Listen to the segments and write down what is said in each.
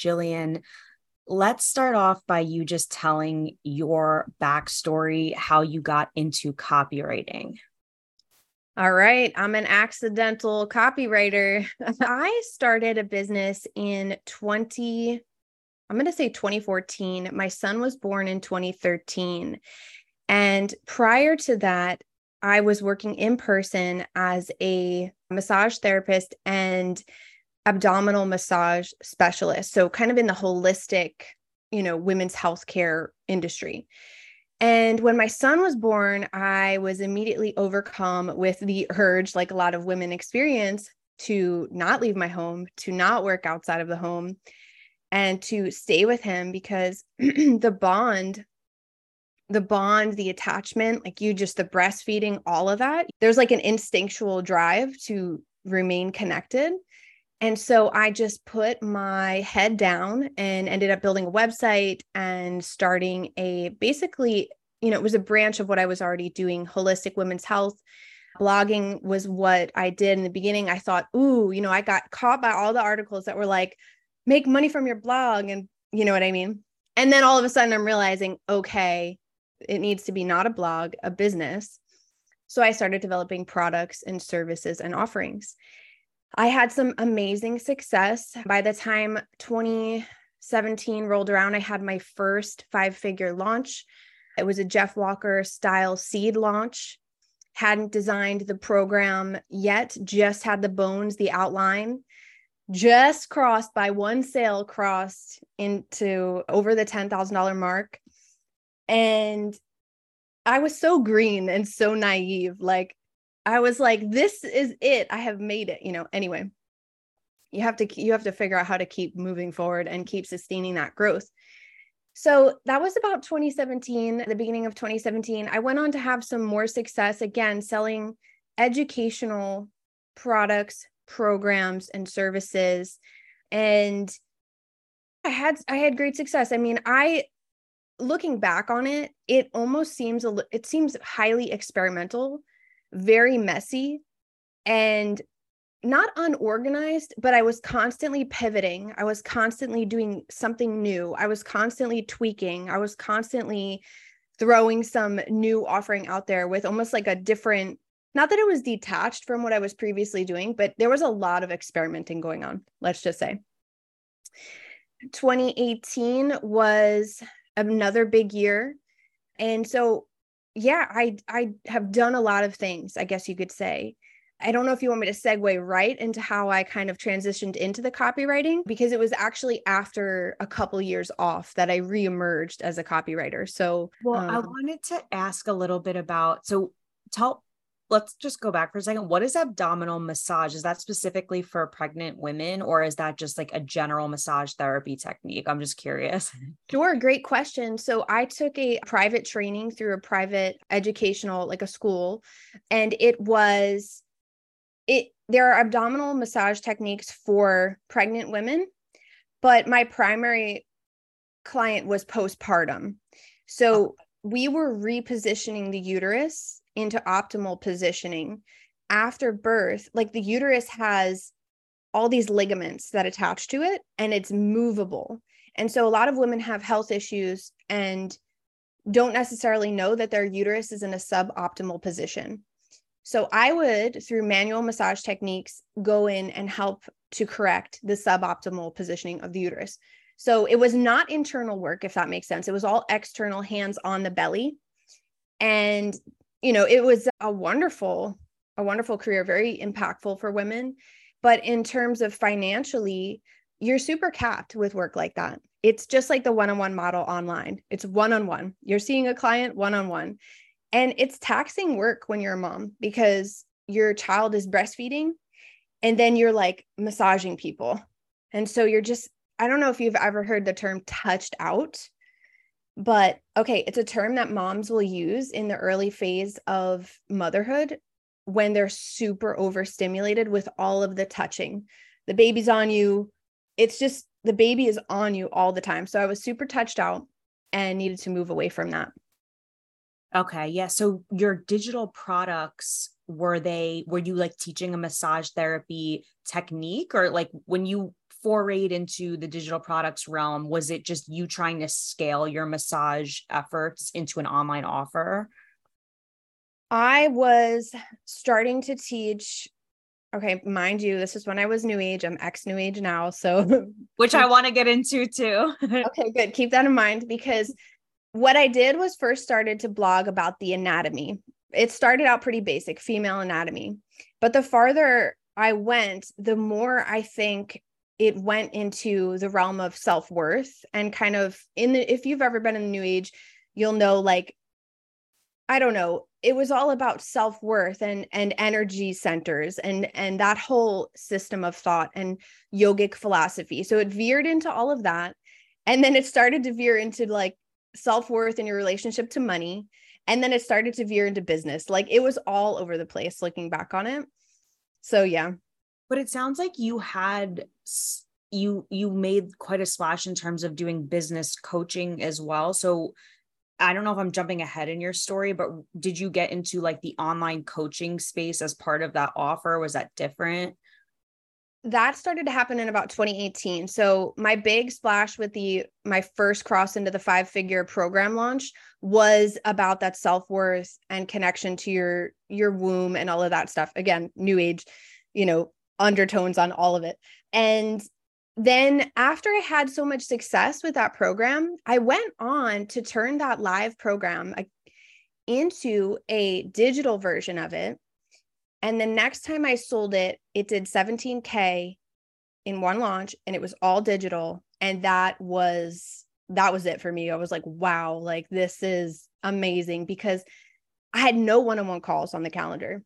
Jillian, let's start off by you just telling your backstory, how you got into copywriting. All right. I'm an accidental copywriter. I started a business in 2014. My son was born in 2013. And prior to that, I was working in person as a massage therapist and abdominal massage specialist. So kind of in the holistic, women's healthcare industry. And when my son was born, I was immediately overcome with the urge, like a lot of women experience, to not leave my home, to not work outside of the home, and to stay with him because the bond, the attachment, the breastfeeding, all of that, there's like an instinctual drive to remain connected. And so I just put my head down and ended up building a website and starting it was a branch of what I was already doing, holistic women's health. Blogging was what I did in the beginning. I thought, I got caught by all the articles that were like, make money from your blog. And you know what I mean? And then all of a sudden I'm realizing, okay, it needs to be not a blog, a business. So I started developing products and services and offerings. I had some amazing success. By the time 2017 rolled around, I had my first 5-figure launch. It was a Jeff Walker style seed launch. Hadn't designed the program yet, just had the bones, the outline, just crossed by one sale, crossed into over the $10,000 mark. And I was so green and so naive. I was like, this is it. I have made it, anyway, you have to figure out how to keep moving forward and keep sustaining that growth. So that was about 2017, the beginning of 2017. I went on to have some more success, again, selling educational products, programs, and services. And I had great success. I mean, looking back on it, it seems highly experimental, very messy and not unorganized, but I was constantly pivoting. I was constantly doing something new. I was constantly tweaking. I was constantly throwing some new offering out there with almost like a different, not that it was detached from what I was previously doing, but there was a lot of experimenting going on, let's just say. 2018 was another big year. And so I have done a lot of things, I guess you could say. I don't know if you want me to segue right into how I kind of transitioned into the copywriting, because it was actually after a couple years off that I reemerged as a copywriter. So, I wanted to ask a little bit about, let's just go back for a second. What is abdominal massage? Is that specifically for pregnant women, or is that just like a general massage therapy technique? I'm just curious. Sure. Great question. So I took a private training through a private educational, like a school, and there are abdominal massage techniques for pregnant women, but my primary client was postpartum. So we were repositioning the uterus into optimal positioning after birth. Like the uterus has all these ligaments that attach to it and it's movable. And so a lot of women have health issues and don't necessarily know that their uterus is in a suboptimal position. So I would, through manual massage techniques, go in and help to correct the suboptimal positioning of the uterus. So it was not internal work, if that makes sense. It was all external, hands on the belly. And it was a wonderful career, very impactful for women. But in terms of financially, you're super capped with work like that. It's just like the one-on-one model online. It's one-on-one. You're seeing a client one-on-one. And it's taxing work when you're a mom because your child is breastfeeding and then you're like massaging people. And so you're just, I don't know if you've ever heard the term touched out. But okay, it's a term that moms will use in the early phase of motherhood when they're super overstimulated with all of the touching. The baby's on you. It's just the baby is on you all the time. So I was super touched out and needed to move away from that. Okay. Yeah. So your digital products, were you like teaching a massage therapy technique, or like when you forayed into the digital products realm? Was it just you trying to scale your massage efforts into an online offer? I was starting to teach. Okay. Mind you, this is when I was new age. I'm ex-new age now. So which I want to get into too. Okay, good. Keep that in mind, because what I did was first started to blog about the anatomy. It started out pretty basic, female anatomy, but the farther I went, the more I think it went into the realm of self-worth and kind of if you've ever been in the new age, you'll know, like, I don't know, it was all about self-worth and energy centers and that whole system of thought and yogic philosophy. So it veered into all of that. And then it started to veer into like self-worth and your relationship to money. And then it started to veer into business. Like, it was all over the place looking back on it. So, yeah. But it sounds like you had, you made quite a splash in terms of doing business coaching as well. So I don't know if I'm jumping ahead in your story, but did you get into like the online coaching space as part of that offer? Was that different? That started to happen in about 2018. So my big splash with my first cross into the 5-figure program launch was about that self-worth and connection to your womb and all of that stuff. Again, new age, undertones on all of it. And then after I had so much success with that program, I went on to turn that live program into a digital version of it. And the next time I sold it, it did 17K in one launch, and it was all digital. And that was it for me. I was like, wow, like this is amazing, because I had no one-on-one calls on the calendar,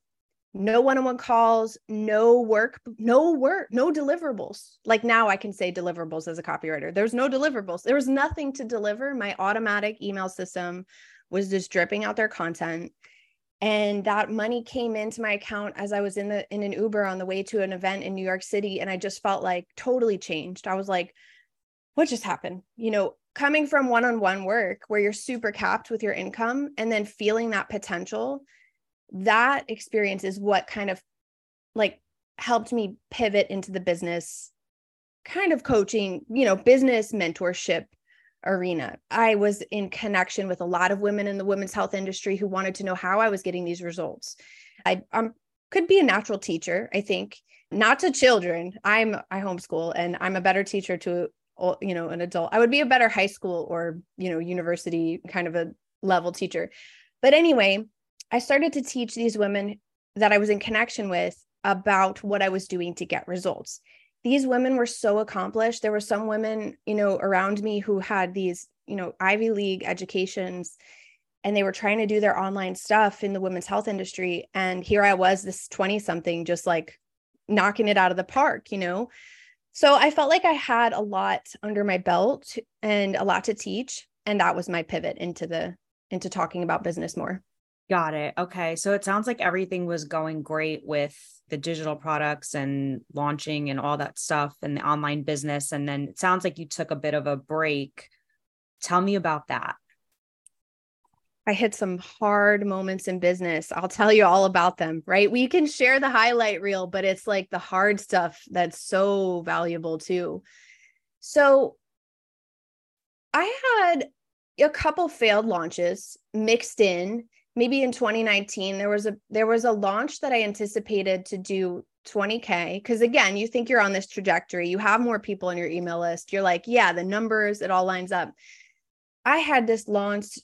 no one-on-one calls, no work, no deliverables. Like, now I can say deliverables as a copywriter. There's no deliverables. There was nothing to deliver. My automatic email system was just dripping out their content. And that money came into my account as I was in an Uber on the way to an event in New York City. And I just felt like totally changed. I was like, what just happened? Coming from one-on-one work where you're super capped with your income and then feeling that potential, that experience is what kind of like helped me pivot into the business kind of coaching, business mentorship arena. I was in connection with a lot of women in the women's health industry who wanted to know how I was getting these results. I could be a natural teacher, I think, not to children. I homeschool, and I'm a better teacher to, an adult. I would be a better high school or, university kind of a level teacher. But anyway, I started to teach these women that I was in connection with about what I was doing to get results. These women were so accomplished. There were some women, around me who had these, Ivy League educations, and they were trying to do their online stuff in the women's health industry. And here I was, this 20-something, just like knocking it out of the park, So I felt like I had a lot under my belt and a lot to teach. And that was my pivot into talking about business more. Got it. Okay. So it sounds like everything was going great with the digital products and launching and all that stuff and the online business. And then it sounds like you took a bit of a break. Tell me about that. I hit some hard moments in business. I'll tell you all about them, right? We can share the highlight reel, but it's like the hard stuff that's so valuable too. So I had a couple failed launches mixed in. Maybe in 2019, there was a launch that I anticipated to do 20K. Cause again, you think you're on this trajectory, you have more people on your email list. You're like, yeah, the numbers, it all lines up. I had this launch,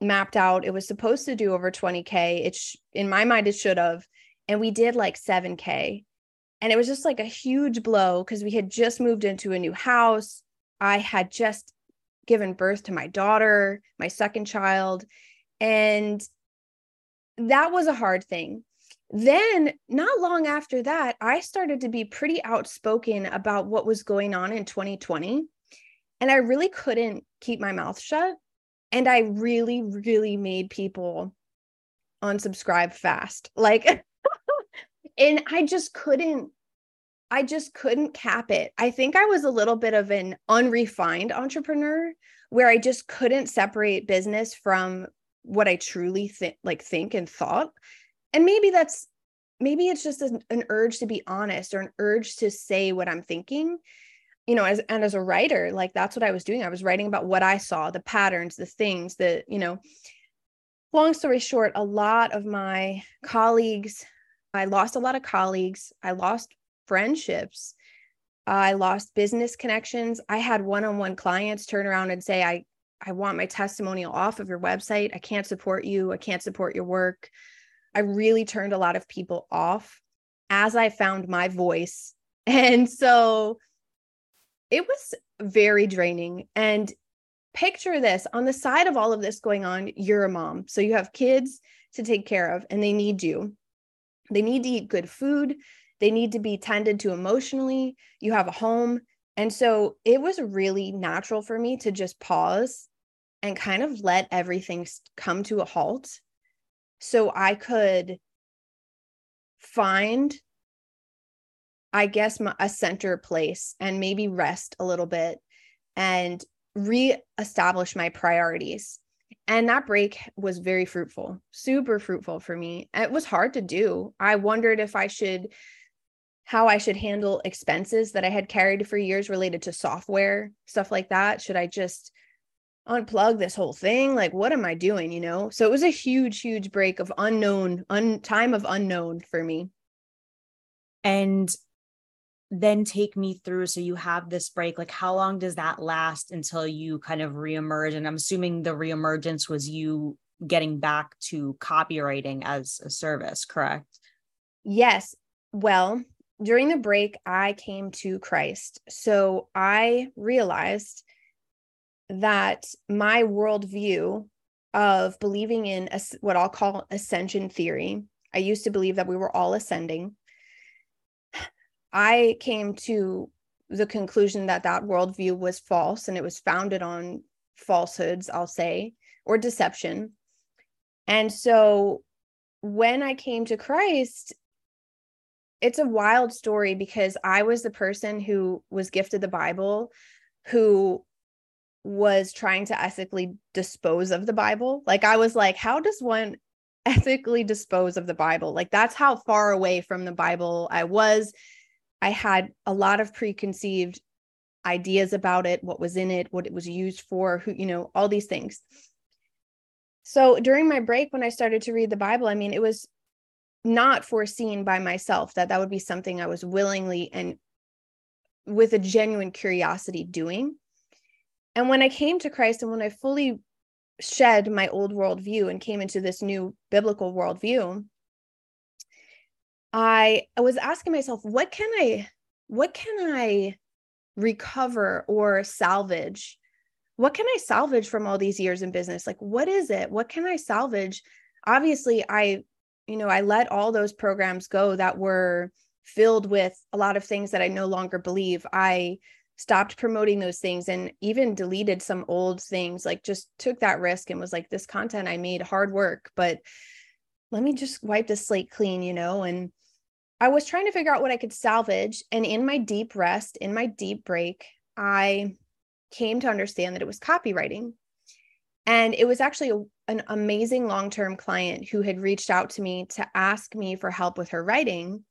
mapped out. It was supposed to do over 20K. In my mind, it should have. And we did like 7K, and it was just like a huge blow. Cause we had just moved into a new house. I had just given birth to my daughter, my second child. And that was a hard thing. Then not long after that, I started to be pretty outspoken about what was going on in 2020. And I really couldn't keep my mouth shut. And I really, really made people unsubscribe fast. Like, and I just couldn't cap it. I think I was a little bit of an unrefined entrepreneur where I just couldn't separate business from what I truly think and thought. And maybe that's maybe it's just an urge to be honest, or an urge to say what I'm thinking, you know, as a writer, like that's what I was doing. I was writing about what I saw, the patterns, the things that, you know, long story short, a lot of my colleagues, I lost a lot of colleagues. I lost friendships. I lost business connections. I had one-on-one clients turn around and say, I want my testimonial off of your website. I can't support you. I can't support your work. I really turned a lot of people off as I found my voice. And so it was very draining. And picture this, on the side of all of this going on, you're a mom. So you have kids to take care of and they need you. They need to eat good food. They need to be tended to emotionally. You have a home. And so it was really natural for me to just pause and kind of let everything come to a halt so I could find, I guess, a center place and maybe rest a little bit and reestablish my priorities. And that break was very fruitful, super fruitful for me. It was hard to do. I wondered if I should... how I should handle expenses that I had carried for years related to software, stuff like that. Should I just unplug this whole thing? Like, what am I doing? You know? So it was a huge, huge break of time of unknown for me. And then take me through. So you have this break, like how long does that last until you kind of reemerge? And I'm assuming the reemergence was you getting back to copywriting as a service, correct? Yes. Well, during the break, I came to Christ. So I realized that my worldview of believing in what I'll call ascension theory, I used to believe that we were all ascending. I came to the conclusion that that worldview was false and it was founded on falsehoods, I'll say, or deception. And so when I came to Christ, it's a wild story because I was the person who was gifted the Bible, who was trying to ethically dispose of the Bible. Like I was like, how does one ethically dispose of the Bible? Like that's how far away from the Bible I was. I had a lot of preconceived ideas about it, what was in it, what it was used for, who, you know, all these things. So during my break, when I started to read the Bible, I mean, it was not foreseen by myself that would be something I was willingly and with a genuine curiosity doing. And when I came to Christ and when I fully shed my old worldview and came into this new biblical worldview, I was asking myself, what can I recover or salvage? What can I salvage from all these years in business? Like, what is it? What can I salvage? Obviously, I let all those programs go that were filled with a lot of things that I no longer believe. I stopped promoting those things and even deleted some old things, like just took that risk and was like, this content I made, hard work, but let me just wipe the slate clean, you know? And I was trying to figure out what I could salvage. And in my deep rest, in my deep break, I came to understand that it was copywriting. And it was actually an amazing long-term client who had reached out to me to ask me for help with her writing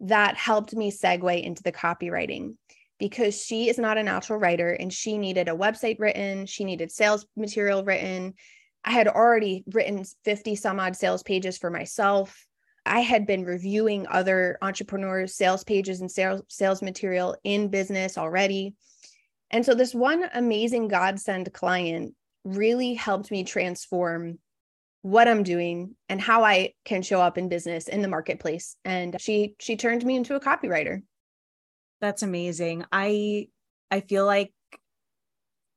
that helped me segue into the copywriting because she is not a natural writer and she needed a website written. She needed sales material written. I had already written 50 some odd sales pages for myself. I had been reviewing other entrepreneurs' sales pages and sales material in business already. And so this one amazing godsend client really helped me transform what I'm doing and how I can show up in business in the marketplace. And she turned me into a copywriter. That's amazing. I feel like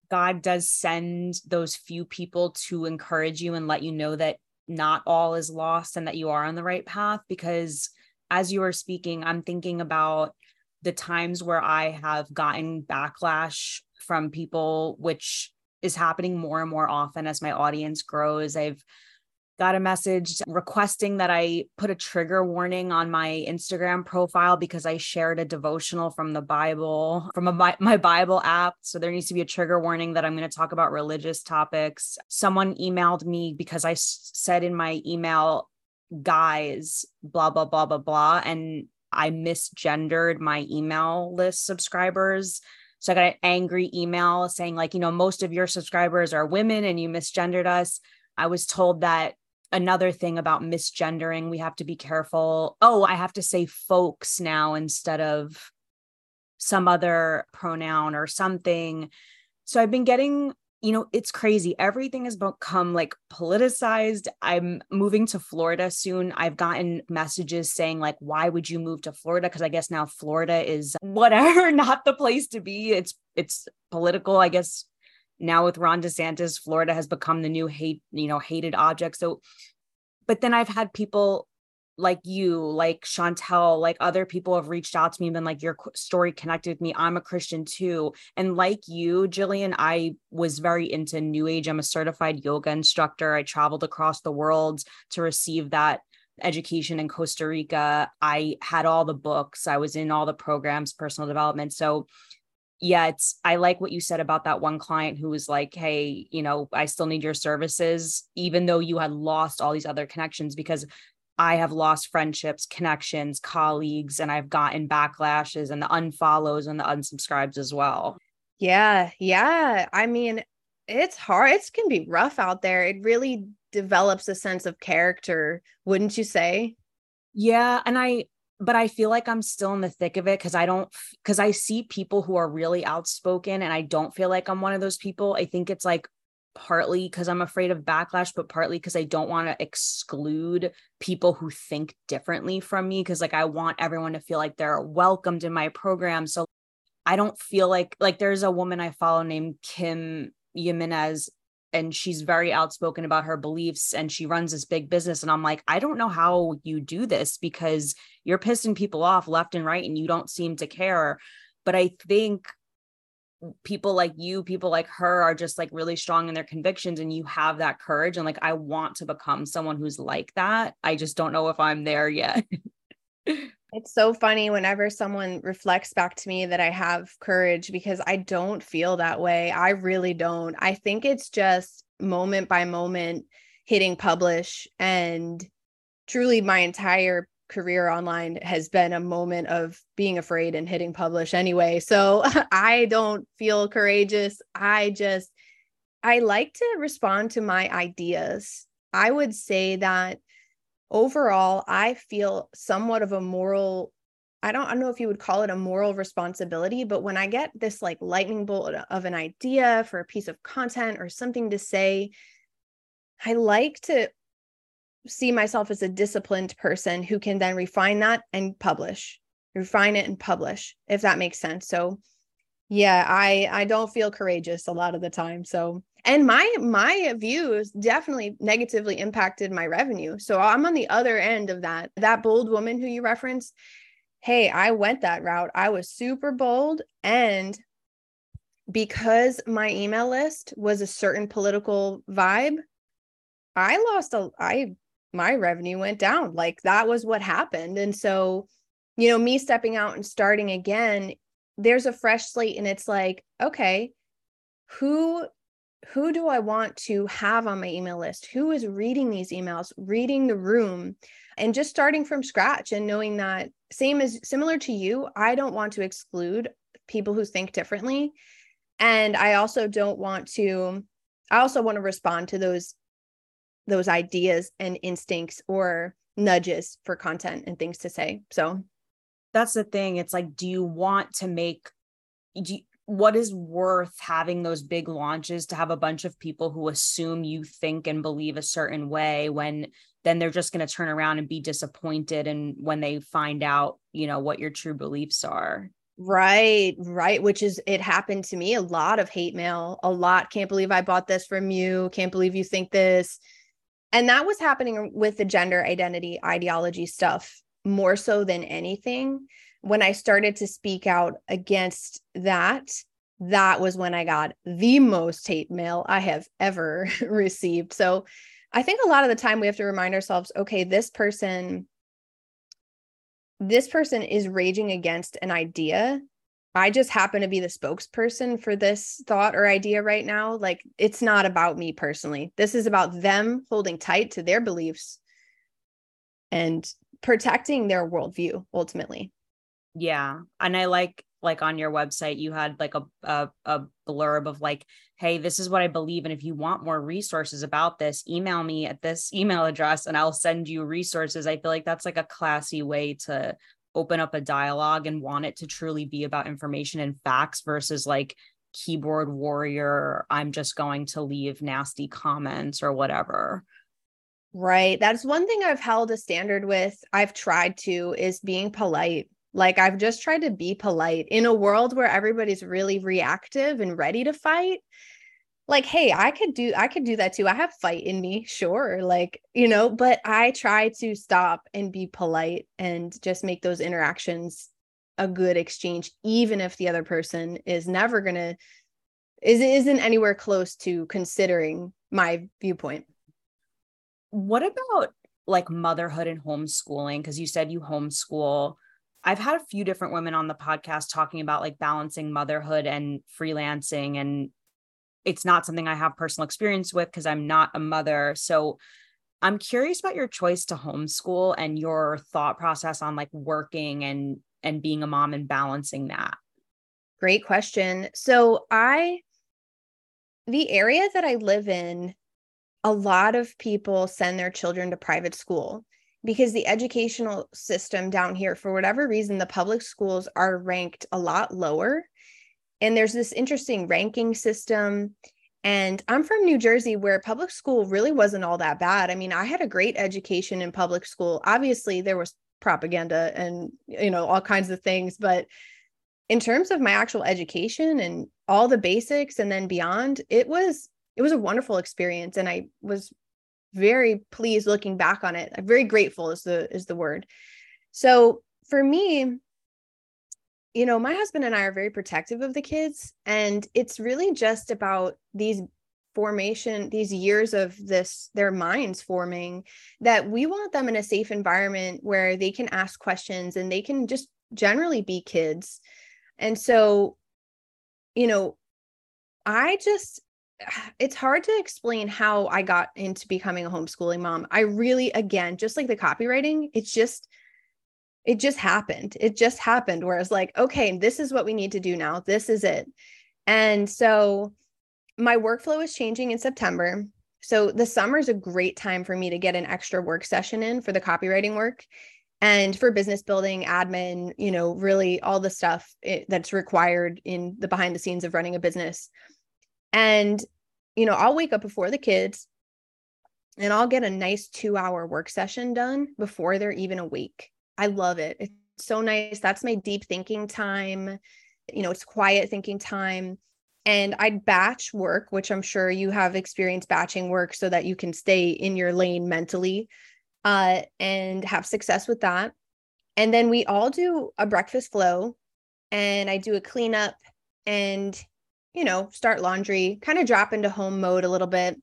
God does send those few people to encourage you and let you know that not all is lost and that you are on the right path. Because as you are speaking, I'm thinking about the times where I have gotten backlash from people, which is happening more and more often as my audience grows. I've got a message requesting that I put a trigger warning on my Instagram profile because I shared a devotional from the Bible, from my Bible app. So there needs to be a trigger warning that I'm going to talk about religious topics. Someone emailed me because I said in my email, guys, blah, blah, blah, blah, blah. And I misgendered my email list subscribers. So I got an angry email saying like, you know, most of your subscribers are women and you misgendered us. I was told that another thing about misgendering, we have to be careful. Oh, I have to say folks now instead of some other pronoun or something. So I've been getting, you know, it's crazy. Everything has become like politicized. I'm moving to Florida soon. I've gotten messages saying like, why would you move to Florida? Because I guess now Florida is whatever, not the place to be. It's political, I guess. Now with Ron DeSantis, Florida has become the new hated object. So, but then I've had people like you, like Chantel, like other people have reached out to me and been like, your story connected with me. I'm a Christian too. And like you, Jillian, I was very into New Age. I'm a certified yoga instructor. I traveled across the world to receive that education in Costa Rica. I had all the books. I was in all the programs, personal development. So yeah, I like what you said about that one client who was like, hey, you know, I still need your services, even though you had lost all these other connections, because I have lost friendships, connections, colleagues, and I've gotten backlashes and the unfollows and the unsubscribes as well. Yeah. Yeah. I mean, it's hard. It can be rough out there. It really develops a sense of character, wouldn't you say? Yeah. But I feel like I'm still in the thick of it because I see people who are really outspoken and I don't feel like I'm one of those people. I think it's like partly because I'm afraid of backlash, but partly because I don't want to exclude people who think differently from me. Because like, I want everyone to feel like they're welcomed in my program. So I don't feel like there's a woman I follow named Kim Jimenez, and she's very outspoken about her beliefs and she runs this big business. And I'm like, I don't know how you do this because you're pissing people off left and right and you don't seem to care. But I think people like you, people like her are just like really strong in their convictions and you have that courage. And like, I want to become someone who's like that. I just don't know if I'm there yet. It's so funny whenever someone reflects back to me that I have courage because I don't feel that way. I really don't. I think it's just moment by moment hitting publish, and truly my entire career online has been a moment of being afraid and hitting publish anyway. So I don't feel courageous. I like to respond to my ideas. I would say that overall, I feel somewhat of a moral, I don't know if you would call it a moral responsibility, but when I get this like lightning bolt of an idea for a piece of content or something to say, I like to see myself as a disciplined person who can then refine it and publish, if that makes sense. So yeah, I don't feel courageous a lot of the time. So, and my views definitely negatively impacted my revenue. So I'm on the other end of that. That bold woman who you referenced, hey, I went that route. I was super bold. And because my email list was a certain political vibe, my revenue went down. Like that was what happened. And so, you know, me stepping out and starting again, there's a fresh slate and it's like, okay, who do I want to have on my email list? Who is reading these emails, reading the room, and just starting from scratch and knowing that similar to you, I don't want to exclude people who think differently. And I also want to respond to those ideas and instincts or nudges for content and things to say. So that's the thing. It's like, do you want to what is worth having those big launches to have a bunch of people who assume you think and believe a certain way when then they're just going to turn around and be disappointed. And when they find out, you know, what your true beliefs are. Right. Which is, it happened to me, a lot of hate mail, a lot. Can't believe I bought this from you. Can't believe you think this. And that was happening with the gender identity ideology stuff more so than anything. When I started to speak out against that, that was when I got the most hate mail I have ever received. So I think a lot of the time we have to remind ourselves, okay, this person is raging against an idea. I just happen to be the spokesperson for this thought or idea right now. Like, it's not about me personally. This is about them holding tight to their beliefs and protecting their worldview ultimately. Yeah. And I like on your website, you had like a blurb of like, hey, this is what I believe. And if you want more resources about this, email me at this email address and I'll send you resources. I feel like that's like a classy way to open up a dialogue and want it to truly be about information and facts versus like keyboard warrior, I'm just going to leave nasty comments or whatever. Right. That's one thing I've held a standard with. I've tried to is being polite. Like I've just tried to be polite in a world where everybody's really reactive and ready to fight. Like, hey, I could do that too. I have fight in me. Sure. Like, you know, but I try to stop and be polite and just make those interactions a good exchange, even if the other person is never going to, isn't anywhere close to considering my viewpoint. What about like motherhood and homeschooling? 'Cause you said you homeschool. I've had a few different women on the podcast talking about like balancing motherhood and freelancing, and it's not something I have personal experience with because I'm not a mother. So I'm curious about your choice to homeschool and your thought process on like working and being a mom and balancing that. Great question. So the area that I live in, a lot of people send their children to private school because the educational system down here, for whatever reason, the public schools are ranked a lot lower. And there's this interesting ranking system. And I'm from New Jersey, where public school really wasn't all that bad. I mean, I had a great education in public school. Obviously, there was propaganda and, you know, all kinds of things. But in terms of my actual education and all the basics and then beyond, it was a wonderful experience. And I was very pleased looking back on it. I'm very grateful is the word. So for me, you know, my husband and I are very protective of the kids, and it's really just about these years of their minds forming, that we want them in a safe environment where they can ask questions and they can just generally be kids. And so, you know, it's hard to explain how I got into becoming a homeschooling mom. I really, again, just like the copywriting, it just happened. It just happened where it's like, okay, this is what we need to do now. This is it. And so my workflow is changing in September. So the summer is a great time for me to get an extra work session in for the copywriting work and for business building, admin, you know, really all the stuff that's required in the behind the scenes of running a business. And, you know, I'll wake up before the kids and I'll get a nice 2-hour work session done before they're even awake. I love it. It's so nice. That's my deep thinking time. You know, it's quiet thinking time. And I batch work, which I'm sure you have experience batching work so that you can stay in your lane mentally and have success with that. And then we all do a breakfast flow, and I do a cleanup and, you know, start laundry, kind of drop into home mode a little bit.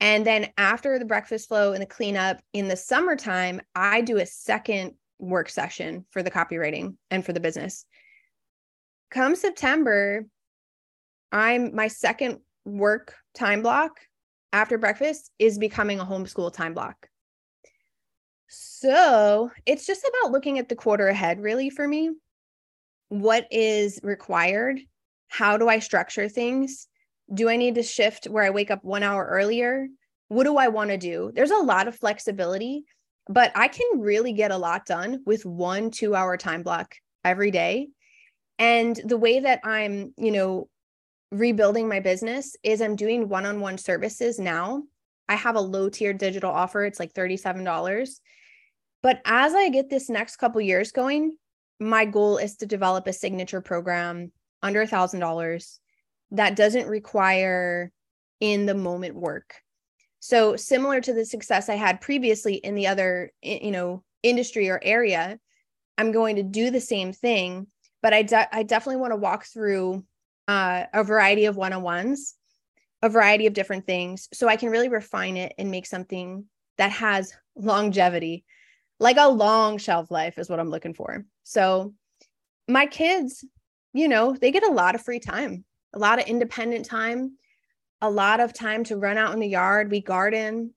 And then after the breakfast flow and the cleanup in the summertime, I do a second work session for the copywriting and for the business. Come September, my second work time block after breakfast is becoming a homeschool time block. So it's just about looking at the quarter ahead, really, for me. What is required? How do I structure things? Do I need to shift where I wake up 1 hour earlier? What do I want to do? There's a lot of flexibility, but I can really get a lot done with 1 2-hour time block every day. And the way that I'm, you know, rebuilding my business is I'm doing one-on-one services now. I have a low-tier digital offer. It's like $37. But as I get this next couple years going, my goal is to develop a signature program under $1,000 that doesn't require in the moment work. So similar to the success I had previously in the other, you know, industry or area, I'm going to do the same thing, but I definitely want to walk through a variety of one-on-ones, a variety of different things, so I can really refine it and make something that has longevity, like a long shelf life is what I'm looking for. So my kids, you know, they get a lot of free time, a lot of independent time, a lot of time to run out in the yard. We garden.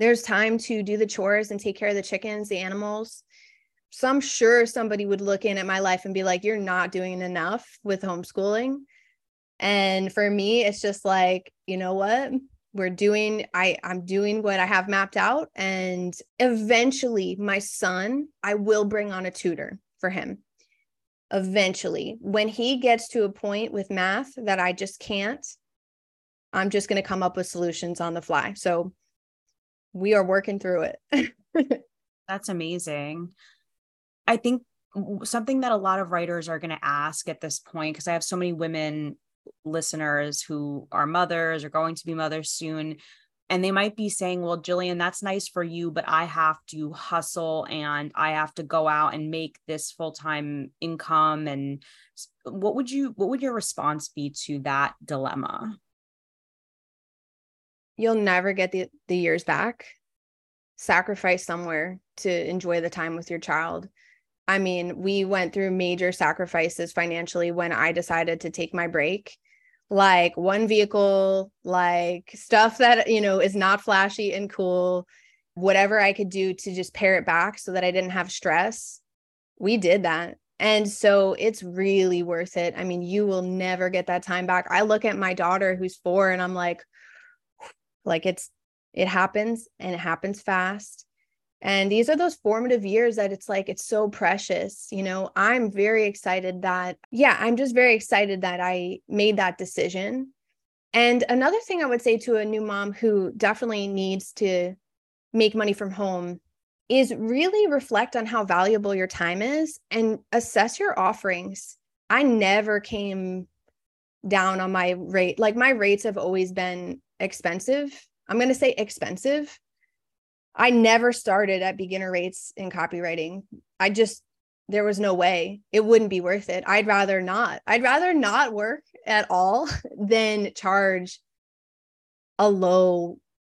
There's time to do the chores and take care of the chickens, the animals. So I'm sure somebody would look in at my life and be like, you're not doing enough with homeschooling. And for me, it's just like, you know what? I'm doing what I have mapped out. And eventually my son, I will bring on a tutor for him. Eventually, when he gets to a point with math that I just can't, I'm just going to come up with solutions on the fly. So we are working through it. That's amazing. I think something that a lot of writers are going to ask at this point, because I have so many women listeners who are mothers or going to be mothers soon. And they might be saying, well, Jillian, that's nice for you, but I have to hustle and I have to go out and make this full-time income. And what would your response be to that dilemma? You'll never get the years back. Sacrifice somewhere to enjoy the time with your child. I mean, we went through major sacrifices financially when I decided to take my break, like one vehicle, like stuff that, you know, is not flashy and cool, whatever I could do to just pare it back so that I didn't have stress. We did that. And so it's really worth it. I mean, you will never get that time back. I look at my daughter who's 4 and I'm like it happens, and it happens fast. And these are those formative years that it's like, it's so precious. You know, I'm very excited that, I'm just very excited that I made that decision. And another thing I would say to a new mom who definitely needs to make money from home is really reflect on how valuable your time is and assess your offerings. I never came down on my rate. Like my rates have always been expensive. I'm going to say expensive. I never started at beginner rates in copywriting. There was no way. It wouldn't be worth it. I'd rather not work at all than charge a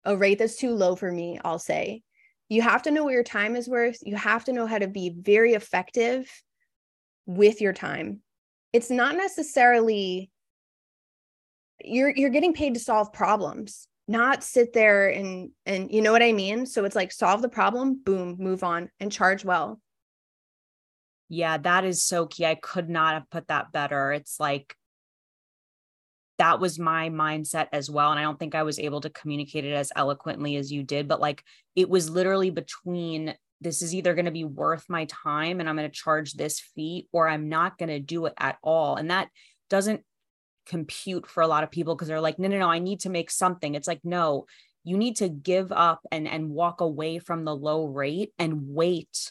rate that's too low for me, I'll say. You have to know what your time is worth. You have to know how to be very effective with your time. It's not necessarily you're getting paid to solve problems, not sit there and you know what I mean? So it's like, solve the problem, boom, move on, and charge well. Yeah, that is so key. I could not have put that better. It's like, that was my mindset as well. And I don't think I was able to communicate it as eloquently as you did, but like, it was literally between, this is either going to be worth my time and I'm going to charge this fee, or I'm not going to do it at all. And that doesn't compute for a lot of people, because they're like, no, I need to make something. It's like, no, you need to give up and walk away from the low rate and wait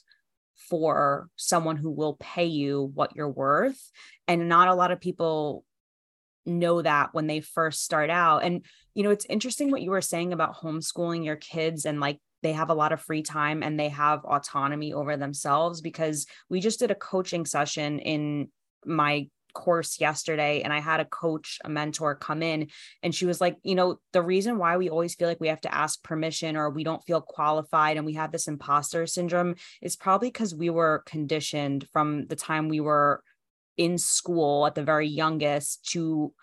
for someone who will pay you what you're worth. And not a lot of people know that when they first start out. And, you know, it's interesting what you were saying about homeschooling your kids and like, they have a lot of free time and they have autonomy over themselves, because we just did a coaching session in my course yesterday. And I had a mentor come in, and she was like, you know, the reason why we always feel like we have to ask permission or we don't feel qualified and we have this imposter syndrome is probably because we were conditioned from the time we were in school at the very youngest to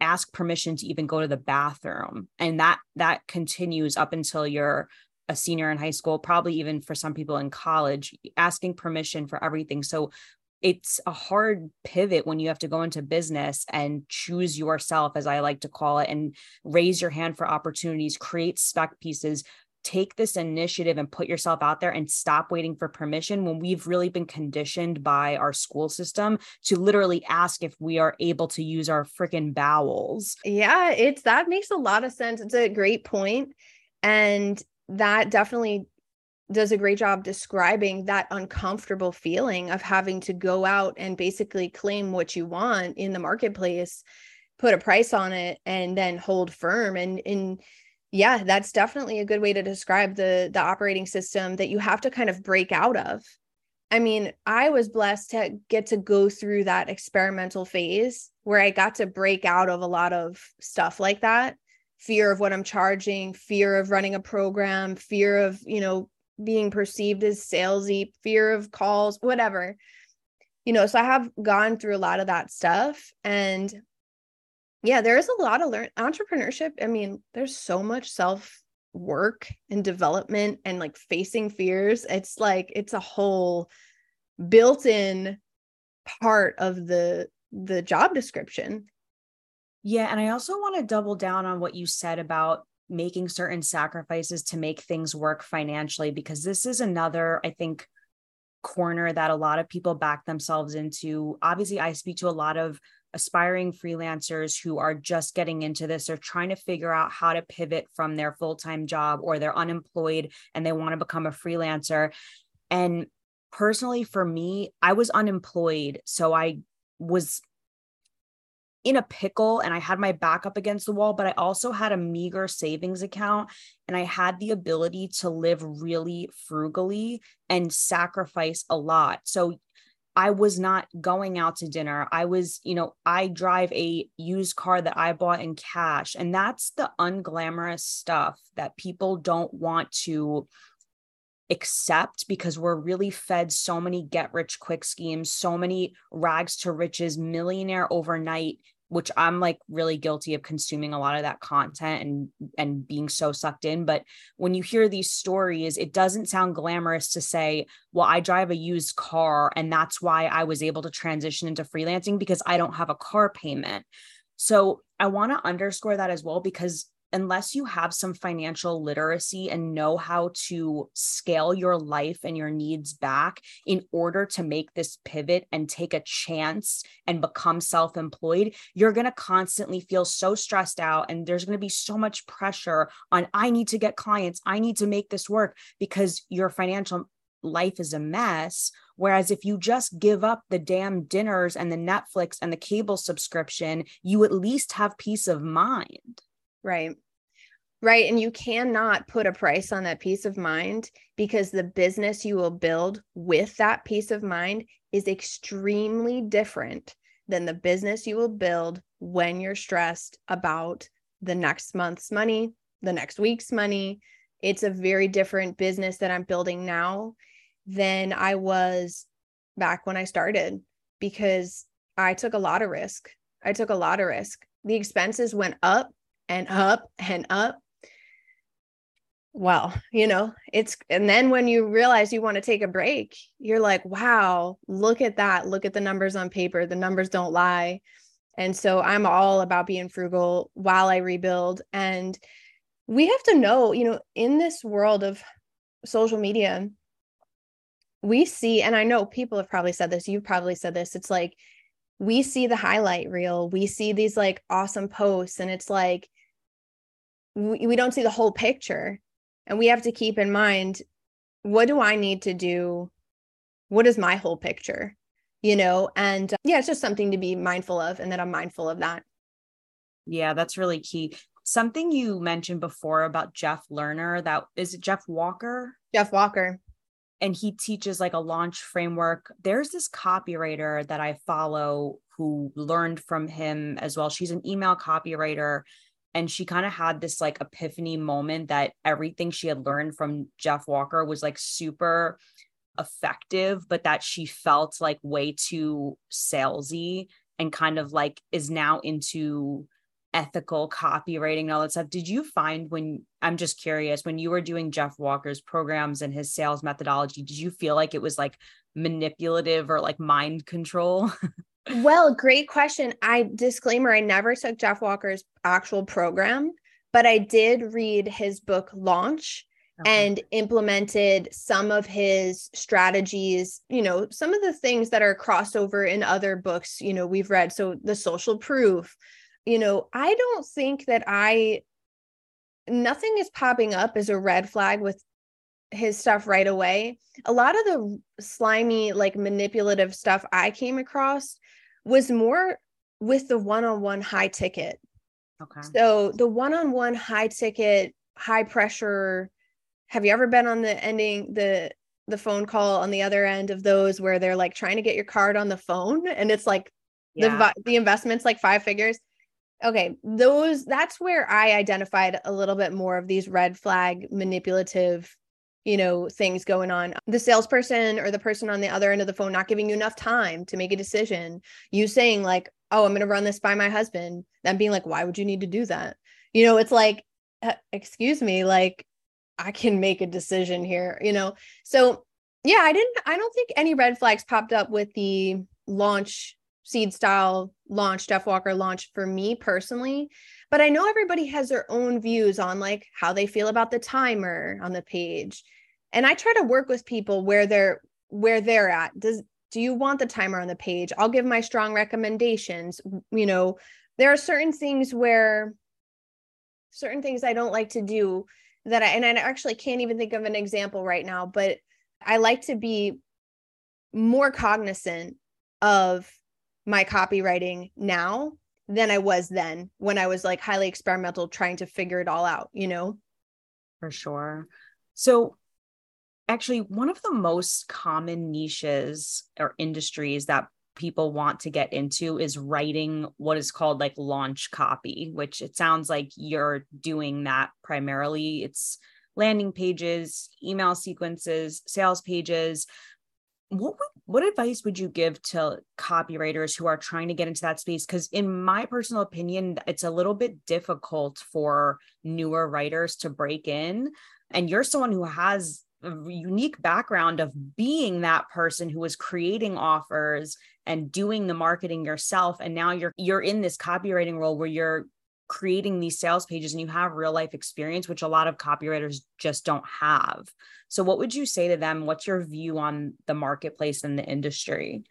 ask permission to even go to the bathroom. And that continues up until you're a senior in high school, probably even for some people in college, asking permission for everything. So it's a hard pivot when you have to go into business and choose yourself, as I like to call it, and raise your hand for opportunities, create spec pieces, take this initiative and put yourself out there, and stop waiting for permission when we've really been conditioned by our school system to literally ask if we are able to use our freaking bowels. Yeah, that makes a lot of sense. It's a great point. And that definitely does a great job describing that uncomfortable feeling of having to go out and basically claim what you want in the marketplace, put a price on it, and then hold firm. And yeah, that's definitely a good way to describe the operating system that you have to kind of break out of. I mean, I was blessed to get to go through that experimental phase where I got to break out of a lot of stuff like that. Fear of what I'm charging, fear of running a program, fear of, you know, being perceived as salesy, fear of calls, whatever, you know, so I have gone through a lot of that stuff. And yeah, there is a lot of entrepreneurship. I mean, there's so much self work and development and like facing fears. It's like, it's a whole built-in part of the job description. Yeah. And I also want to double down on what you said about making certain sacrifices to make things work financially, because this is another, I think, corner that a lot of people back themselves into. Obviously, I speak to a lot of aspiring freelancers who are just getting into this. They're trying to figure out how to pivot from their full-time job, or they're unemployed and they want to become a freelancer. And personally, for me, I was unemployed. So I was in a pickle and I had my back up against the wall, but I also had a meager savings account and I had the ability to live really frugally and sacrifice a lot. So I was not going out to dinner. I was, you know, I drive a used car that I bought in cash. And that's the unglamorous stuff that people don't want to accept, because we're really fed so many get rich quick schemes, so many rags to riches, millionaire overnight, which I'm like really guilty of consuming a lot of that content and being so sucked in. But when you hear these stories, it doesn't sound glamorous to say, well, I drive a used car and that's why I was able to transition into freelancing, because I don't have a car payment. So I want to underscore that as well, because unless you have some financial literacy and know how to scale your life and your needs back in order to make this pivot and take a chance and become self-employed, you're going to constantly feel so stressed out. And there's going to be so much pressure on, I need to get clients, I need to make this work, because your financial life is a mess. Whereas if you just give up the damn dinners and the Netflix and the cable subscription, you at least have peace of mind. Right. Right. And you cannot put a price on that peace of mind, because the business you will build with that peace of mind is extremely different than the business you will build when you're stressed about the next month's money, the next week's money. It's a very different business that I'm building now than I was back when I started, because I took a lot of risk. The expenses went up and up and up. Well, you know, it's, and then when you realize you want to take a break, you're like, wow, look at that. Look at the numbers on paper. The numbers don't lie. And so I'm all about being frugal while I rebuild. And we have to know, you know, in this world of social media, we see, and I know people have probably said this, you've probably said this, it's like, we see the highlight reel, we see these like awesome posts, and it's like, we don't see the whole picture. And we have to keep in mind, what do I need to do? What is my whole picture? You know? And yeah, it's just something to be mindful of. And that I'm mindful of that. Yeah, that's really key. Something you mentioned before about Jeff Lerner, that is it Jeff Walker? Jeff Walker. And he teaches like a launch framework. There's this copywriter that I follow who learned from him as well. She's an email copywriter. And she kind of had this like epiphany moment that everything she had learned from Jeff Walker was like super effective, but that she felt like way too salesy and kind of like is now into ethical copywriting and all that stuff. Did you find when, I'm just curious, when you were doing Jeff Walker's programs and his sales methodology, did you feel like it was like manipulative or like mind control? Well, great question. Disclaimer, I never took Jeff Walker's actual program, but I did read his book Launch. Okay. And implemented some of his strategies, you know, some of the things that are crossover in other books, you know, we've read. So The Social Proof. You know, I don't think that nothing is popping up as a red flag with his stuff right away. A lot of the slimy, like manipulative stuff I came across was more with the one-on-one high ticket. Okay. So the one-on-one high ticket, high pressure, have you ever been on the phone call on the other end of those where they're like trying to get your card on the phone? And it's like, yeah, the investment's like 5 figures. Okay. That's where I identified a little bit more of these red flag manipulative, you know, things going on. The salesperson or the person on the other end of the phone, not giving you enough time to make a decision. You saying like, oh, I'm going to run this by my husband. Then being like, why would you need to do that? You know, it's like, excuse me, like I can make a decision here, you know? So yeah, I don't think any red flags popped up with the launch, seed style launch, Jeff Walker launch for me personally, but I know everybody has their own views on like how they feel about the timer on the page. And I try to work with people where they're at. Do you want the timer on the page? I'll give my strong recommendations. You know, there are certain things where certain things I don't like to do that I actually can't even think of an example right now, but I like to be more cognizant of my copywriting now than I was then when I was like highly experimental, trying to figure it all out, you know? For sure. So actually, one of the most common niches or industries that people want to get into is writing what is called like launch copy, which it sounds like you're doing that primarily. It's landing pages, email sequences, sales pages. What advice would you give to copywriters who are trying to get into that space? Because in my personal opinion, it's a little bit difficult for newer writers to break in. And you're someone who has a unique background of being that person who was creating offers and doing the marketing yourself. And now you're in this copywriting role where you're creating these sales pages and you have real life experience, which a lot of copywriters just don't have. So what would you say to them? What's your view on the marketplace and the industry?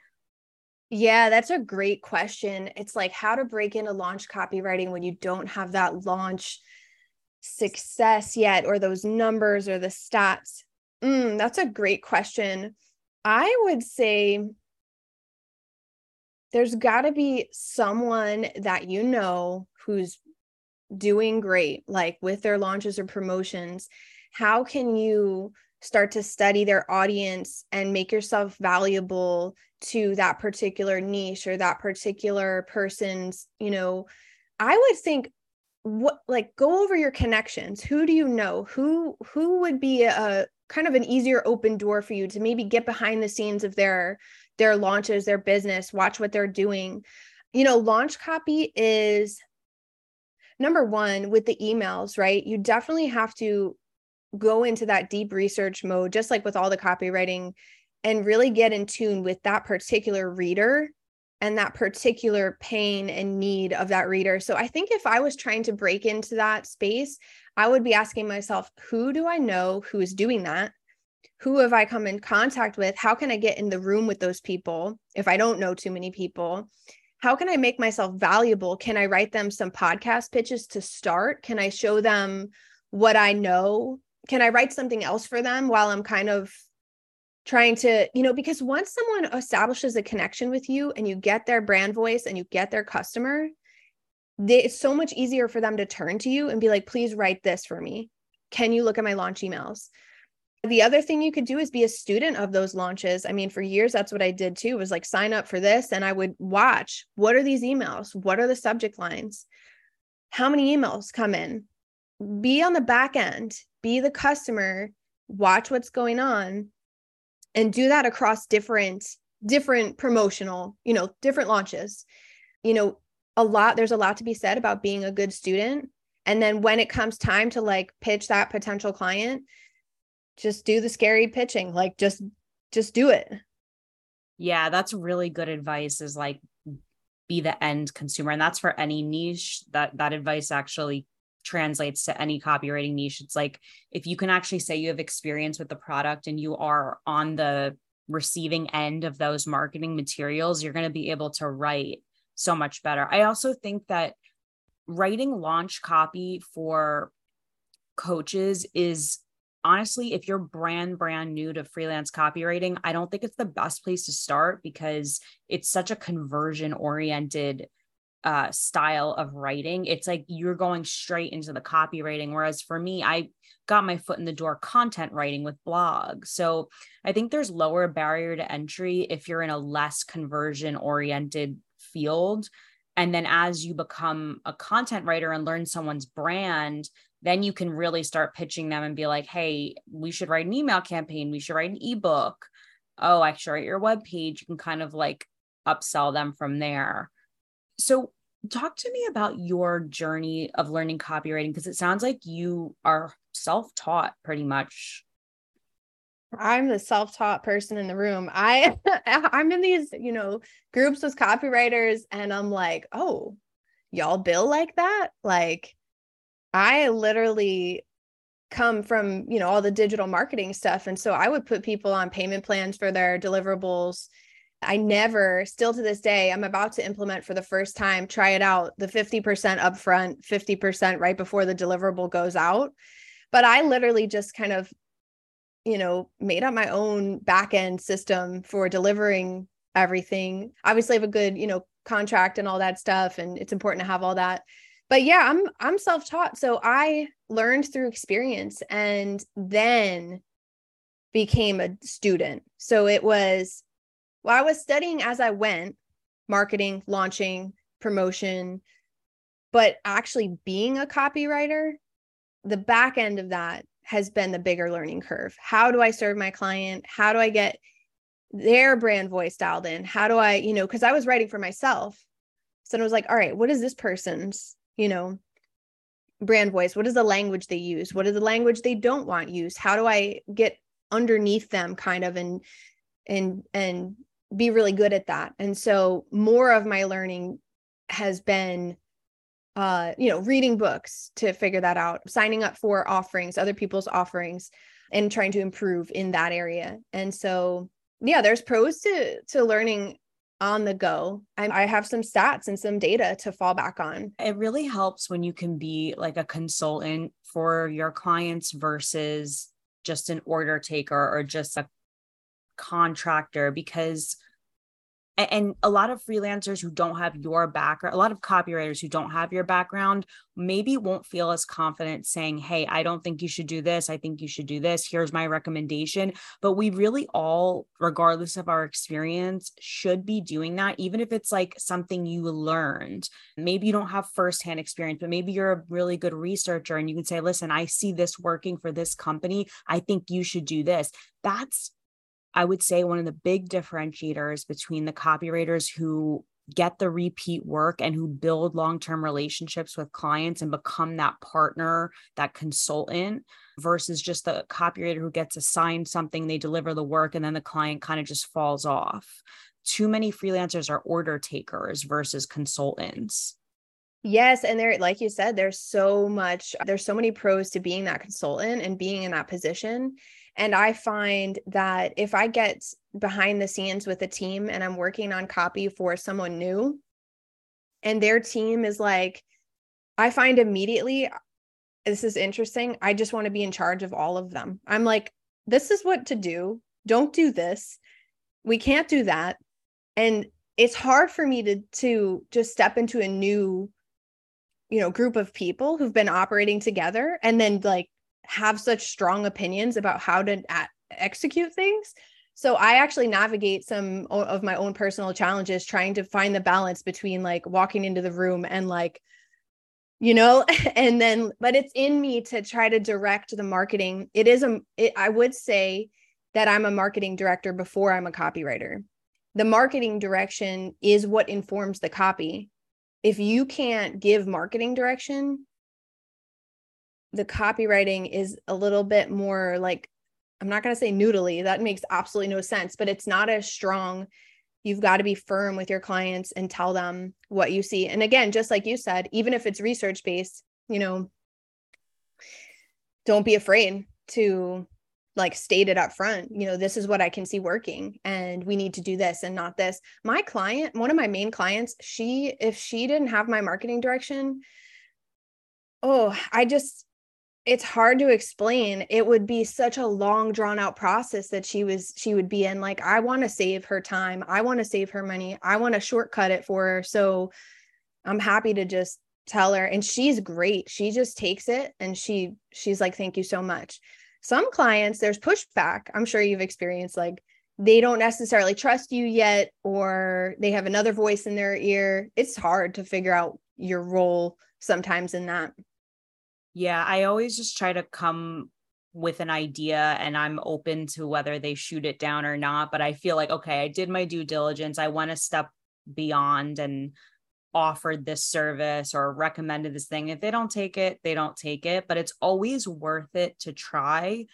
Yeah, that's a great question. It's like how to break into launch copywriting when you don't have that launch success yet, or those numbers or the stats. That's a great question. I would say there's got to be someone that you know who's doing great, like with their launches or promotions. How can you start to study their audience and make yourself valuable to that particular niche or that particular person's, you know? I would think, go over your connections. Who do you know? Who would be a kind of an easier open door for you to maybe get behind the scenes of their launches, their business, watch what they're doing. You know, launch copy is number one with the emails, right? You definitely have to go into that deep research mode, just like with all the copywriting, and really get in tune with that particular reader and that particular pain and need of that reader. So I think if I was trying to break into that space, I would be asking myself, who do I know who is doing that? Who have I come in contact with? How can I get in the room with those people if I don't know too many people? How can I make myself valuable? Can I write them some podcast pitches to start? Can I show them what I know? Can I write something else for them while I'm kind of trying to, you know, because once someone establishes a connection with you and you get their brand voice and you get their customer, it's so much easier for them to turn to you and be like, please write this for me. Can you look at my launch emails? The other thing you could do is be a student of those launches. I mean, for years, that's what I did too, was like sign up for this. And I would watch, what are these emails? What are the subject lines? How many emails come in? Be on the back end, be the customer, watch what's going on, and do that across different promotional, you know, different launches. You know, there's a lot to be said about being a good student. And then when it comes time to like pitch that potential client, just do the scary pitching, like just do it. Yeah, that's really good advice, is like be the end consumer. And that's for any niche. That advice actually translates to any copywriting niche. It's like, if you can actually say you have experience with the product and you are on the receiving end of those marketing materials, you're going to be able to write so much better. I also think that writing launch copy for coaches is, honestly, if you're brand new to freelance copywriting, I don't think it's the best place to start, because it's such a conversion oriented style of writing. It's like you're going straight into the copywriting. Whereas for me, I got my foot in the door content writing with blogs. So I think there's lower barrier to entry if you're in a less conversion oriented field. And then as you become a content writer and learn someone's brand, then you can really start pitching them and be like, hey, we should write an email campaign. We should write an ebook. Oh, I should write your webpage. You can kind of like upsell them from there. So Talk to me about your journey of learning copywriting, because it sounds like you are self-taught pretty much. I'm the self-taught person in the room. I'm in these, groups with copywriters, and I'm like, oh, y'all bill like that? Like, I literally come from, all the digital marketing stuff. And so I would put people on payment plans for their deliverables. Still to this day, I'm about to implement for the first time, try it out, the 50% upfront, 50% right before the deliverable goes out. But I literally just kind of, made up my own back-end system for delivering everything. Obviously I have a good, contract and all that stuff. And it's important to have all that, but yeah, I'm self-taught. So I learned through experience and then became a student. So it was, I was studying as I went, marketing, launching, promotion, but actually being a copywriter, the back end of that has been the bigger learning curve. How do I serve my client? How do I get their brand voice dialed in? How do I, because I was writing for myself. So I was like, all right, what is this person's, brand voice? What is the language they use? What is the language they don't want used? How do I get underneath them kind of and be really good at that? And so more of my learning has been reading books to figure that out, signing up for offerings, other people's offerings, and trying to improve in that area. And so, yeah, there's pros to learning on the go. I have some stats and some data to fall back on. It really helps when you can be like a consultant for your clients versus just an order taker or just a contractor, because and a lot of freelancers who don't have your background, a lot of copywriters who don't have your background, maybe won't feel as confident saying, hey, I don't think you should do this. I think you should do this. Here's my recommendation. But we really all, regardless of our experience, should be doing that, even if it's like something you learned. Maybe you don't have firsthand experience, but maybe you're a really good researcher and you can say, listen, I see this working for this company. I think you should do this. That's, I would say, one of the big differentiators between the copywriters who get the repeat work and who build long-term relationships with clients and become that partner, that consultant, versus just the copywriter who gets assigned something, they deliver the work, and then the client kind of just falls off. Too many freelancers are order takers versus consultants. Yes. And there, like you said, there's so many pros to being that consultant and being in that position. And I find that if I get behind the scenes with a team and I'm working on copy for someone new and their team is like, I find immediately, this is interesting. I just want to be in charge of all of them. I'm like, this is what to do. Don't do this. We can't do that. And it's hard for me to just step into a new, group of people who've been operating together and then like have such strong opinions about how to execute things. So I actually navigate some of my own personal challenges, trying to find the balance between like walking into the room and like, and then, but it's in me to try to direct the marketing. I would say that I'm a marketing director before I'm a copywriter. The marketing direction is what informs the copy. If you can't give marketing direction, the copywriting is a little bit more like, I'm not going to say noodly, that makes absolutely no sense, but it's not as strong. You've got to be firm with your clients and tell them what you see. And again, just like you said, even if it's research-based, don't be afraid to like state it up front. This is what I can see working and we need to do this and not this. My client, one of my main clients, if she didn't have my marketing direction, it's hard to explain. It would be such a long drawn out process that she would be in. Like, I want to save her time. I want to save her money. I want to shortcut it for her. So I'm happy to just tell her, and she's great. She just takes it and she's like, thank you so much. Some clients, there's pushback. I'm sure you've experienced, like they don't necessarily trust you yet, or they have another voice in their ear. It's hard to figure out your role sometimes in that. Yeah, I always just try to come with an idea and I'm open to whether they shoot it down or not. But I feel like, okay, I did my due diligence. I went a step beyond and offered this service or recommended this thing. If they don't take it, they don't take it, but it's always worth it to try.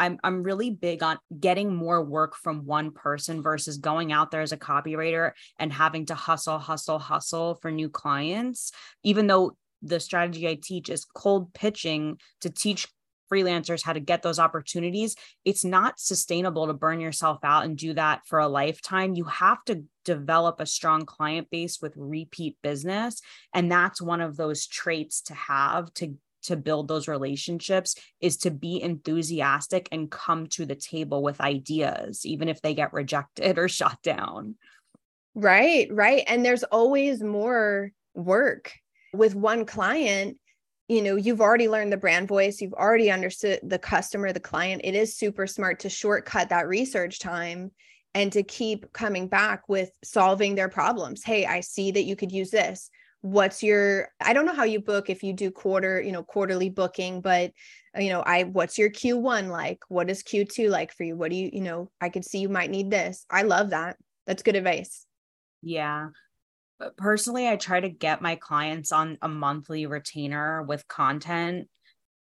I'm really big on getting more work from one person versus going out there as a copywriter and having to hustle for new clients, even though the strategy I teach is cold pitching to teach freelancers how to get those opportunities. It's not sustainable to burn yourself out and do that for a lifetime. You have to develop a strong client base with repeat business. And that's one of those traits to have to build those relationships, is to be enthusiastic and come to the table with ideas, even if they get rejected or shot down. Right. And there's always more work with one client. You know, you've already learned the brand voice. You've already understood the customer, the client. It is super smart to shortcut that research time and to keep coming back with solving their problems. Hey, I see that you could use this. I don't know how you book, if you do quarterly booking, but what's your Q1 like? What is Q2 like for you? What do you I could see you might need this. I love that. That's good advice. Yeah. But personally, I try to get my clients on a monthly retainer with content.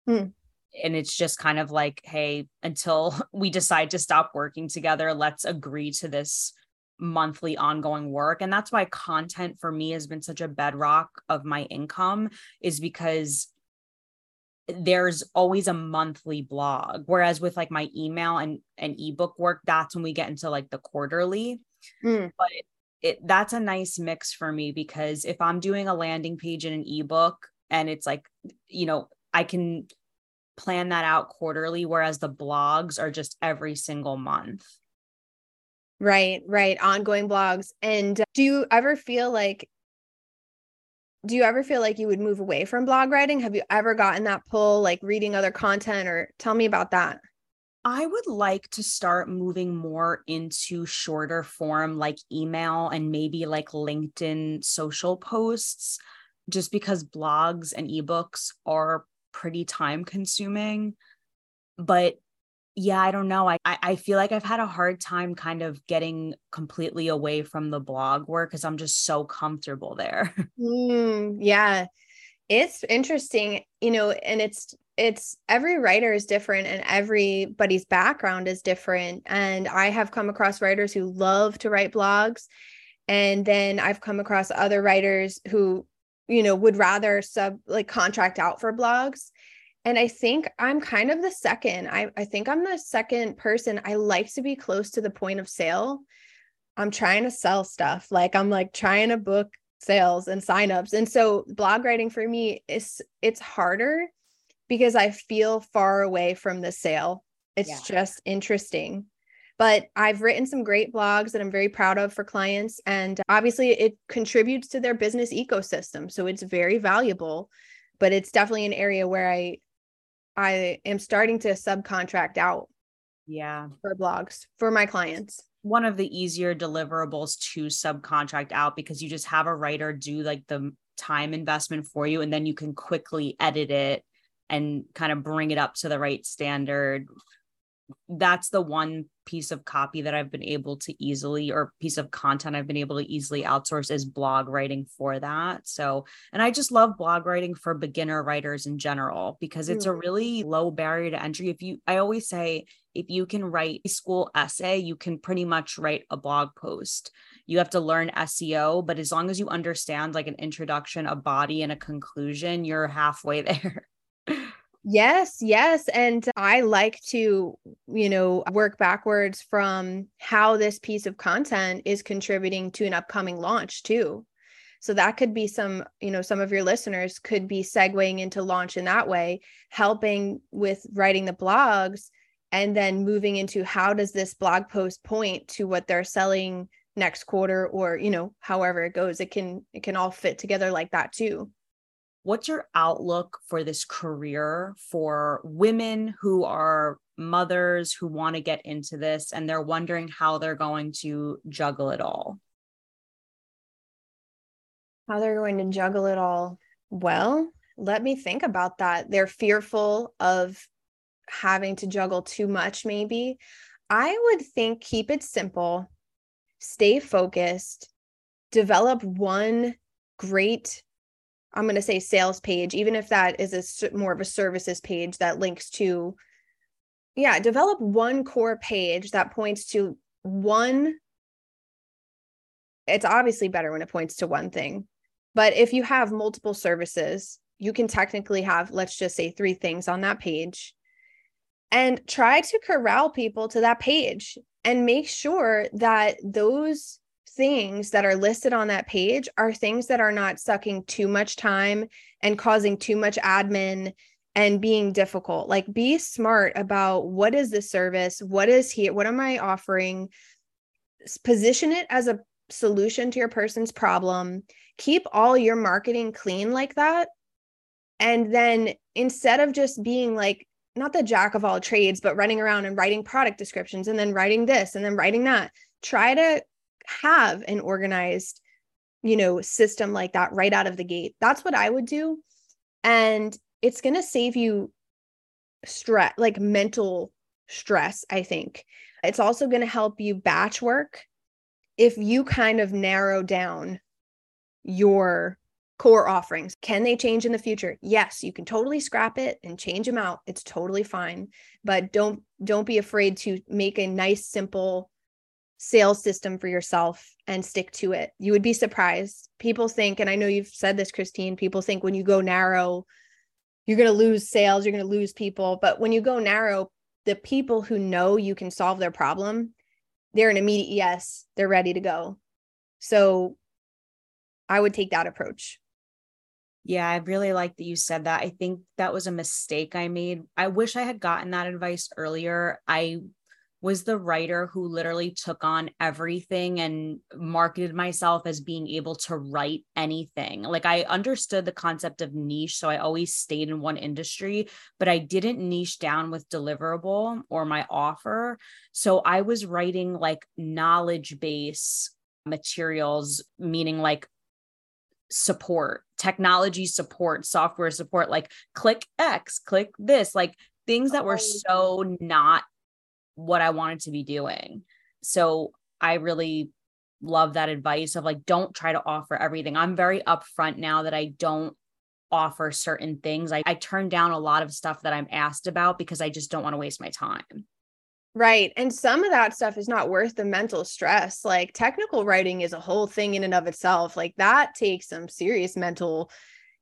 And it's just kind of like, hey, until we decide to stop working together, let's agree to this monthly ongoing work. And that's why content for me has been such a bedrock of my income, is because there's always a monthly blog. Whereas with like my email and ebook work, that's when we get into like the quarterly. But that's a nice mix for me, because if I'm doing a landing page in an ebook and it's like, I can plan that out quarterly, whereas the blogs are just every single month. Right. Ongoing blogs. And do you ever feel like you would move away from blog writing? Have you ever gotten that pull, like reading other content, or tell me about that? I would like to start moving more into shorter form, like email and maybe like LinkedIn social posts, just because blogs and ebooks are pretty time consuming. But yeah, I don't know. I feel like I've had a hard time kind of getting completely away from the blog work because I'm just so comfortable there. Yeah. It's interesting, and it's every writer is different and everybody's background is different. And I have come across writers who love to write blogs. And then I've come across other writers who, would rather contract out for blogs. And I think I'm kind of the second. I think I'm the second person. I like to be close to the point of sale. I'm trying to sell stuff. I'm trying to book sales and signups. And so blog writing for me is, it's harder because I feel far away from the sale. It's just interesting, but I've written some great blogs that I'm very proud of for clients. And obviously it contributes to their business ecosystem. So it's very valuable, but it's definitely an area where I am starting to subcontract out for blogs for my clients. One of the easier deliverables to subcontract out, because you just have a writer do like the time investment for you, and then you can quickly edit it and kind of bring it up to the right standard. That's the one piece of copy that I've been able to easily, or piece of content I've been able to easily outsource, is blog writing for that. So, and I just love blog writing for beginner writers in general, because it's a really low barrier to entry. I always say, if you can write a school essay, you can pretty much write a blog post. You have to learn SEO, but as long as you understand like an introduction, a body, and a conclusion, you're halfway there. Yes. And I like to, work backwards from how this piece of content is contributing to an upcoming launch too. So that could be some of your listeners could be segueing into launch in that way, helping with writing the blogs, and then moving into how does this blog post point to what they're selling next quarter, or, however it goes, it can all fit together like that too. What's your outlook for this career for women who are mothers who want to get into this and they're wondering how they're going to juggle it all? Well, let me think about that. They're fearful of having to juggle too much, maybe. I would think keep it simple, stay focused, develop one great, I'm going to say sales page, even if that is a more of a services page that links to, yeah, develop one core page that points to one. It's obviously better when it points to one thing, but if you have multiple services, you can technically have, let's just say, 3 things on that page, and try to corral people to that page and make sure that those things that are listed on that page are things that are not sucking too much time and causing too much admin and being difficult. Like, be smart about what is the service? What is here? What am I offering? Position it as a solution to your person's problem. Keep all your marketing clean like that. And then instead of just being like, not the jack of all trades, but running around and writing product descriptions and then writing this and then writing that, try to have an organized, system like that right out of the gate. That's what I would do. And it's going to save you stress, like mental stress, I think. It's also going to help you batch work if you kind of narrow down your core offerings. Can they change in the future? Yes, you can totally scrap it and change them out. It's totally fine. But don't be afraid to make a nice, simple sales system for yourself and stick to it. You would be surprised. People think, and I know you've said this, Christine, people think when you go narrow, you're going to lose sales, you're going to lose people. But when you go narrow, the people who know you can solve their problem, they're an immediate yes, they're ready to go. So I would take that approach. Yeah, I really like that you said that. I think that was a mistake I made. I wish I had gotten that advice earlier. I was the writer who literally took on everything and marketed myself as being able to write anything. Like, I understood the concept of niche, so I always stayed in one industry, but I didn't niche down with deliverable or my offer. So I was writing like knowledge base materials, meaning like support, technology support, software support, like click X, click this, like things that were so not what I wanted to be doing. So I really love that advice of like, don't try to offer everything. I'm very upfront now that I don't offer certain things. I turn down a lot of stuff that I'm asked about because I just don't want to waste my time. Right. And some of that stuff is not worth the mental stress. Like, technical writing is a whole thing in and of itself. Like, that takes some serious mental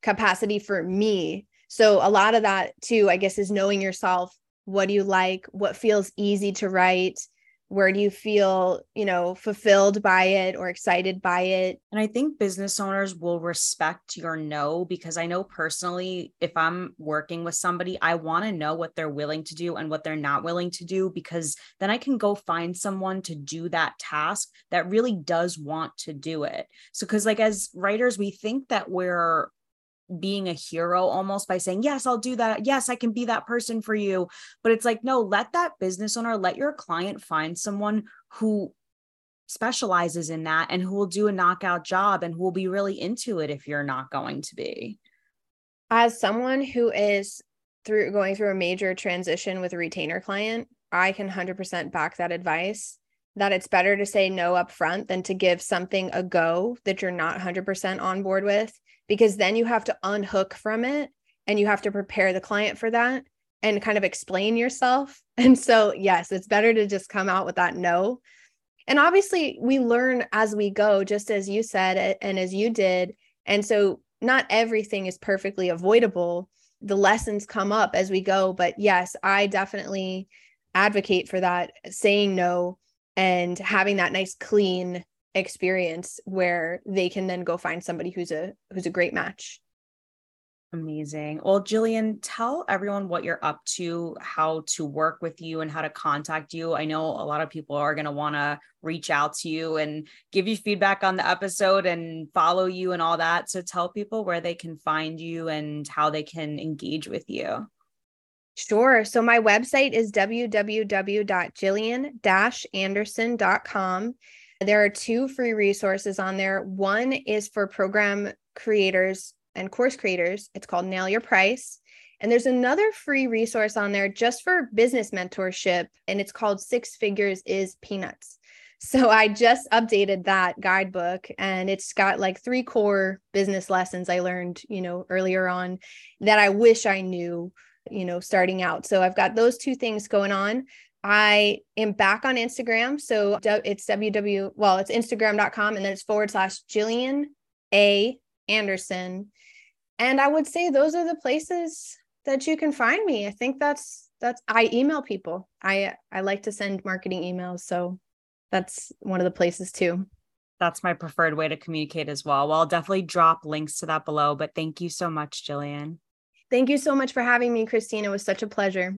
capacity for me. So a lot of that too, I guess, is knowing yourself. What do you like? What feels easy to write? Where do you feel, fulfilled by it or excited by it? And I think business owners will respect your no, because I know personally, if I'm working with somebody, I want to know what they're willing to do and what they're not willing to do, because then I can go find someone to do that task that really does want to do it. So, because like as writers, we think that we're being a hero almost by saying, yes, I'll do that. Yes, I can be that person for you. But it's like, no, let that business owner, let your client find someone who specializes in that and who will do a knockout job and who will be really into it if you're not going to be. As someone who is going through a major transition with a retainer client, I can 100% back that advice that it's better to say no upfront than to give something a go that you're not 100% on board with, because then you have to unhook from it and you have to prepare the client for that and kind of explain yourself. And so, yes, it's better to just come out with that no. And obviously we learn as we go, just as you said, and as you did. And so not everything is perfectly avoidable. The lessons come up as we go, but yes, I definitely advocate for that, saying no and having that nice clean experience where they can then go find somebody who's a great match. Amazing. Well, Jillian, tell everyone what you're up to, how to work with you and how to contact you. I know a lot of people are going to want to reach out to you and give you feedback on the episode and follow you and all that. So tell people where they can find you and how they can engage with you. Sure. So my website is www.jillian-anderson.com. There are 2 free resources on there. One is for program creators and course creators. It's called Nail Your Price. And there's another free resource on there just for business mentorship, and it's called Six-Figures is Peanuts. So I just updated that guidebook, and it's got like 3 core business lessons I learned, earlier on that I wish I knew, starting out. So I've got those 2 things going on. I am back on Instagram. So it's it's Instagram.com, and then it's / Jillian A. Anderson. And I would say those are the places that you can find me. I think that's I email people. I like to send marketing emails. So that's one of the places too. That's my preferred way to communicate as well. Well, I'll definitely drop links to that below, but thank you so much, Jillian. Thank you so much for having me, Christine. It was such a pleasure.